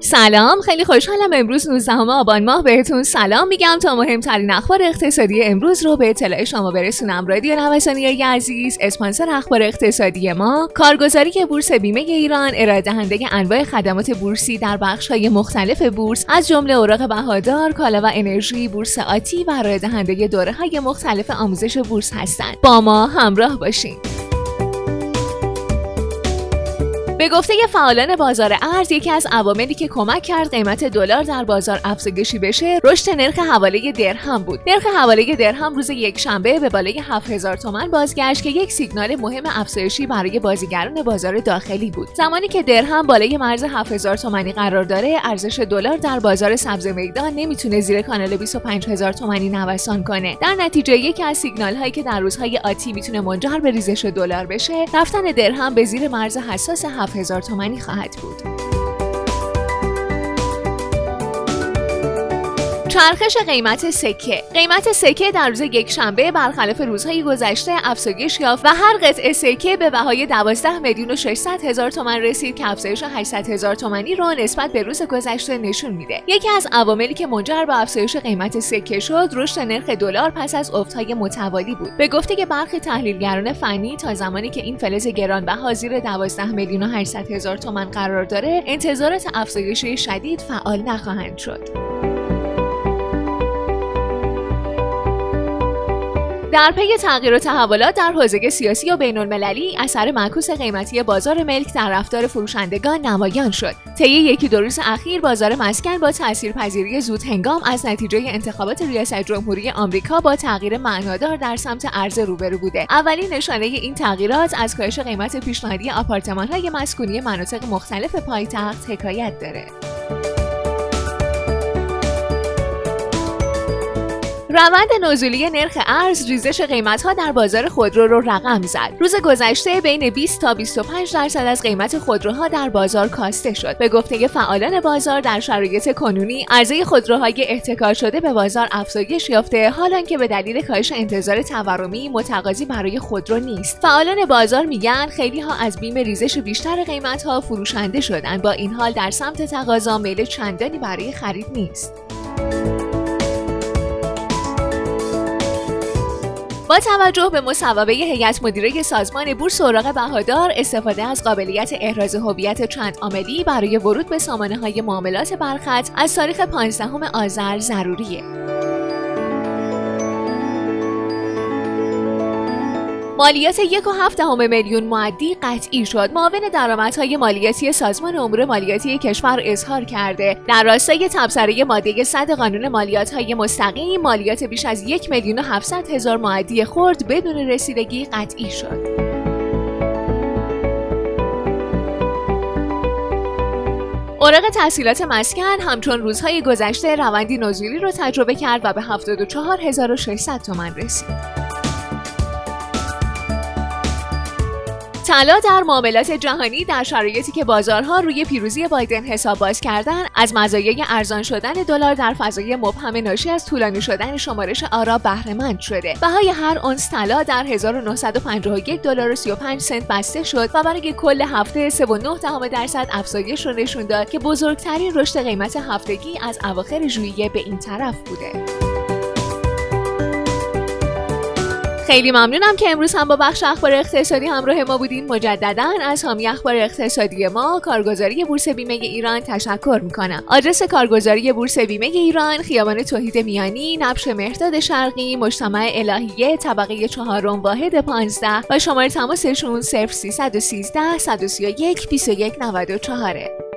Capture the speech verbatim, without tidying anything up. سلام، خیلی خوشحالم امروز نوزدهم آبان ماه بهتون سلام میگم تا مهمترین اخبار اقتصادی امروز رو به اطلاع شما برسونم. رادیو نوسانی عزیز، اسپانسر اخبار اقتصادی ما، کارگزاری بورس بیمه ایران، ارائه دهنده انواع خدمات بورسی در بخش‌های مختلف بورس از جمله اوراق بهادار، کالا و انرژی، بورس آتی و ارائه دهنده دوره‌های مختلف آموزش بورس هستند. با ما همراه باشید. به گفته فعالان بازار ارز، یکی از عواملی که کمک کرد قیمت دلار در بازار افزایشی بشه، رشد نرخ حواله درهم بود. نرخ حواله درهم روز یکشنبه به بالای هفت هزار تومان بازگشت که یک سیگنال مهم افزایشی برای بازیگران بازار داخلی بود. زمانی که درهم بالای مرز هفت هزار تومانی قرار داره، ارزش دلار در بازار سبز میدان نمیتونه زیر کانال بیست و پنج هزار تومانی نوسان کنه. در نتیجه یکی از سیگنال‌هایی که در روزهای آتی میتونه منجر به ریزش دلار بشه، رفتن درهم به زیر مرز حساس هزار تومانی خواهد بود. چرخش قیمت سکه. قیمت سکه در روز یکشنبه برخلاف روزهای گذشته افزایش یافت و هر قطعه سکه به بهای دوازده میلیون و ششصد هزار تومان رسید که افزایش هشتصد هزار تومانی رو نسبت به روز گذشته نشون میده. یکی از عواملی که منجر به افزایش قیمت سکه شد، رشد نرخ دلار پس از افت‌های متوالی بود. به گفته که برخی تحلیلگران فنی، تا زمانی که این فلز گرانبها زیر دوازده میلیون و هشتصد هزار تومان قرار داره، انتظارات افزایشی شدید فعال نخواهند شد. در پی تغییر و تحولات در حوزه سیاسی و بین‌المللی، اثر معکوس قیمتی بازار ملک در رفتار فروشندگان نمایان شد. طی یکی دو روز اخیر، بازار مسکن با تاثیرپذیری زود هنگام از نتیجه انتخابات ریاست جمهوری آمریکا با تغییر معنادار در سمت ارز روبرو بوده. اولین نشانه این تغییرات از کاهش قیمت پیشنهادی آپارتمان‌های مسکونی مناطق مختلف پایتخت حکایت دارد. روند نزولی نرخ ارز ریزش قیمت‌ها در بازار خودرو رو رقم زد. روز گذشته بین بیست تا بیست و پنج درصد از قیمت خودروها در بازار کاسته شد. به گفته فعالان بازار، در شرایط کنونی عرضه خودروهای احتکار شده به بازار افزایش یافته، حالا که به دلیل کاهش انتظار تورمی متقاضی برای خودرو نیست. فعالان بازار میگن خیلی ها از بیم ریزش بیشتر قیمت‌ها فروشنده شدن. با این حال در سمت تقاضا میل چندانی برای خرید نیست. با توجه به مصوبه هیئت مدیره سازمان بورس اوراق بهادار، استفاده از قابلیت احراز هویت چند عاملی برای ورود به سامانه‌های معاملات برخط از تاریخ پانزدهم آذر ضروریه. مالیات یک و هفت دهم میلیون مودی قطعی شد. معاون درآمدهای مالیاتی سازمان امور مالیاتی کشور اظهار کرده در راستای تبصره ماده صد قانون مالیات‌های مستقیم، مالیات بیش از یک میلیون و هفتصد هزار مودی خرد بدون رسیدگی قطعی شد. اوراق تسهیلات مسکن همچون روزهای گذشته روندی نزولی را تجربه کرد و به هفتاد و چهار هزار و ششصد تومان رسید. طلا در معاملات جهانی در شرایطی که بازارها روی پیروزی بایدن حساب باز کردن، از مزایای ارزان شدن دلار در فضای مبهم ناشی از طولانی شدن شمارش آرا بهره مند شده. بهای هر اونس طلا در هزار و نهصد و پنجاه و یک دلار و سی و پنج سنت بسته شد و برای کل هفته سه و نه دهم درصد افزایش رو نشون داد که بزرگترین رشد قیمت هفتگی از اواخر ژوئیه به این طرف بوده. خیلی ممنونم که امروز هم با بخش اخبار اقتصادی همراه ما بودین. مجدداً از حامی اخبار اقتصادی ما، کارگزاری بورس بیمه ایران، تشکر میکنم. آدرس کارگزاری بورس بیمه ایران: خیابان توحید میانی، نبش مهرداد شرقی، مجتمع الهیه، طبقه چهارم، واحد پانزده و شماره تماسشون صفر سیصد و سیزده صد و سی و یک بیست و یک نود و چهار.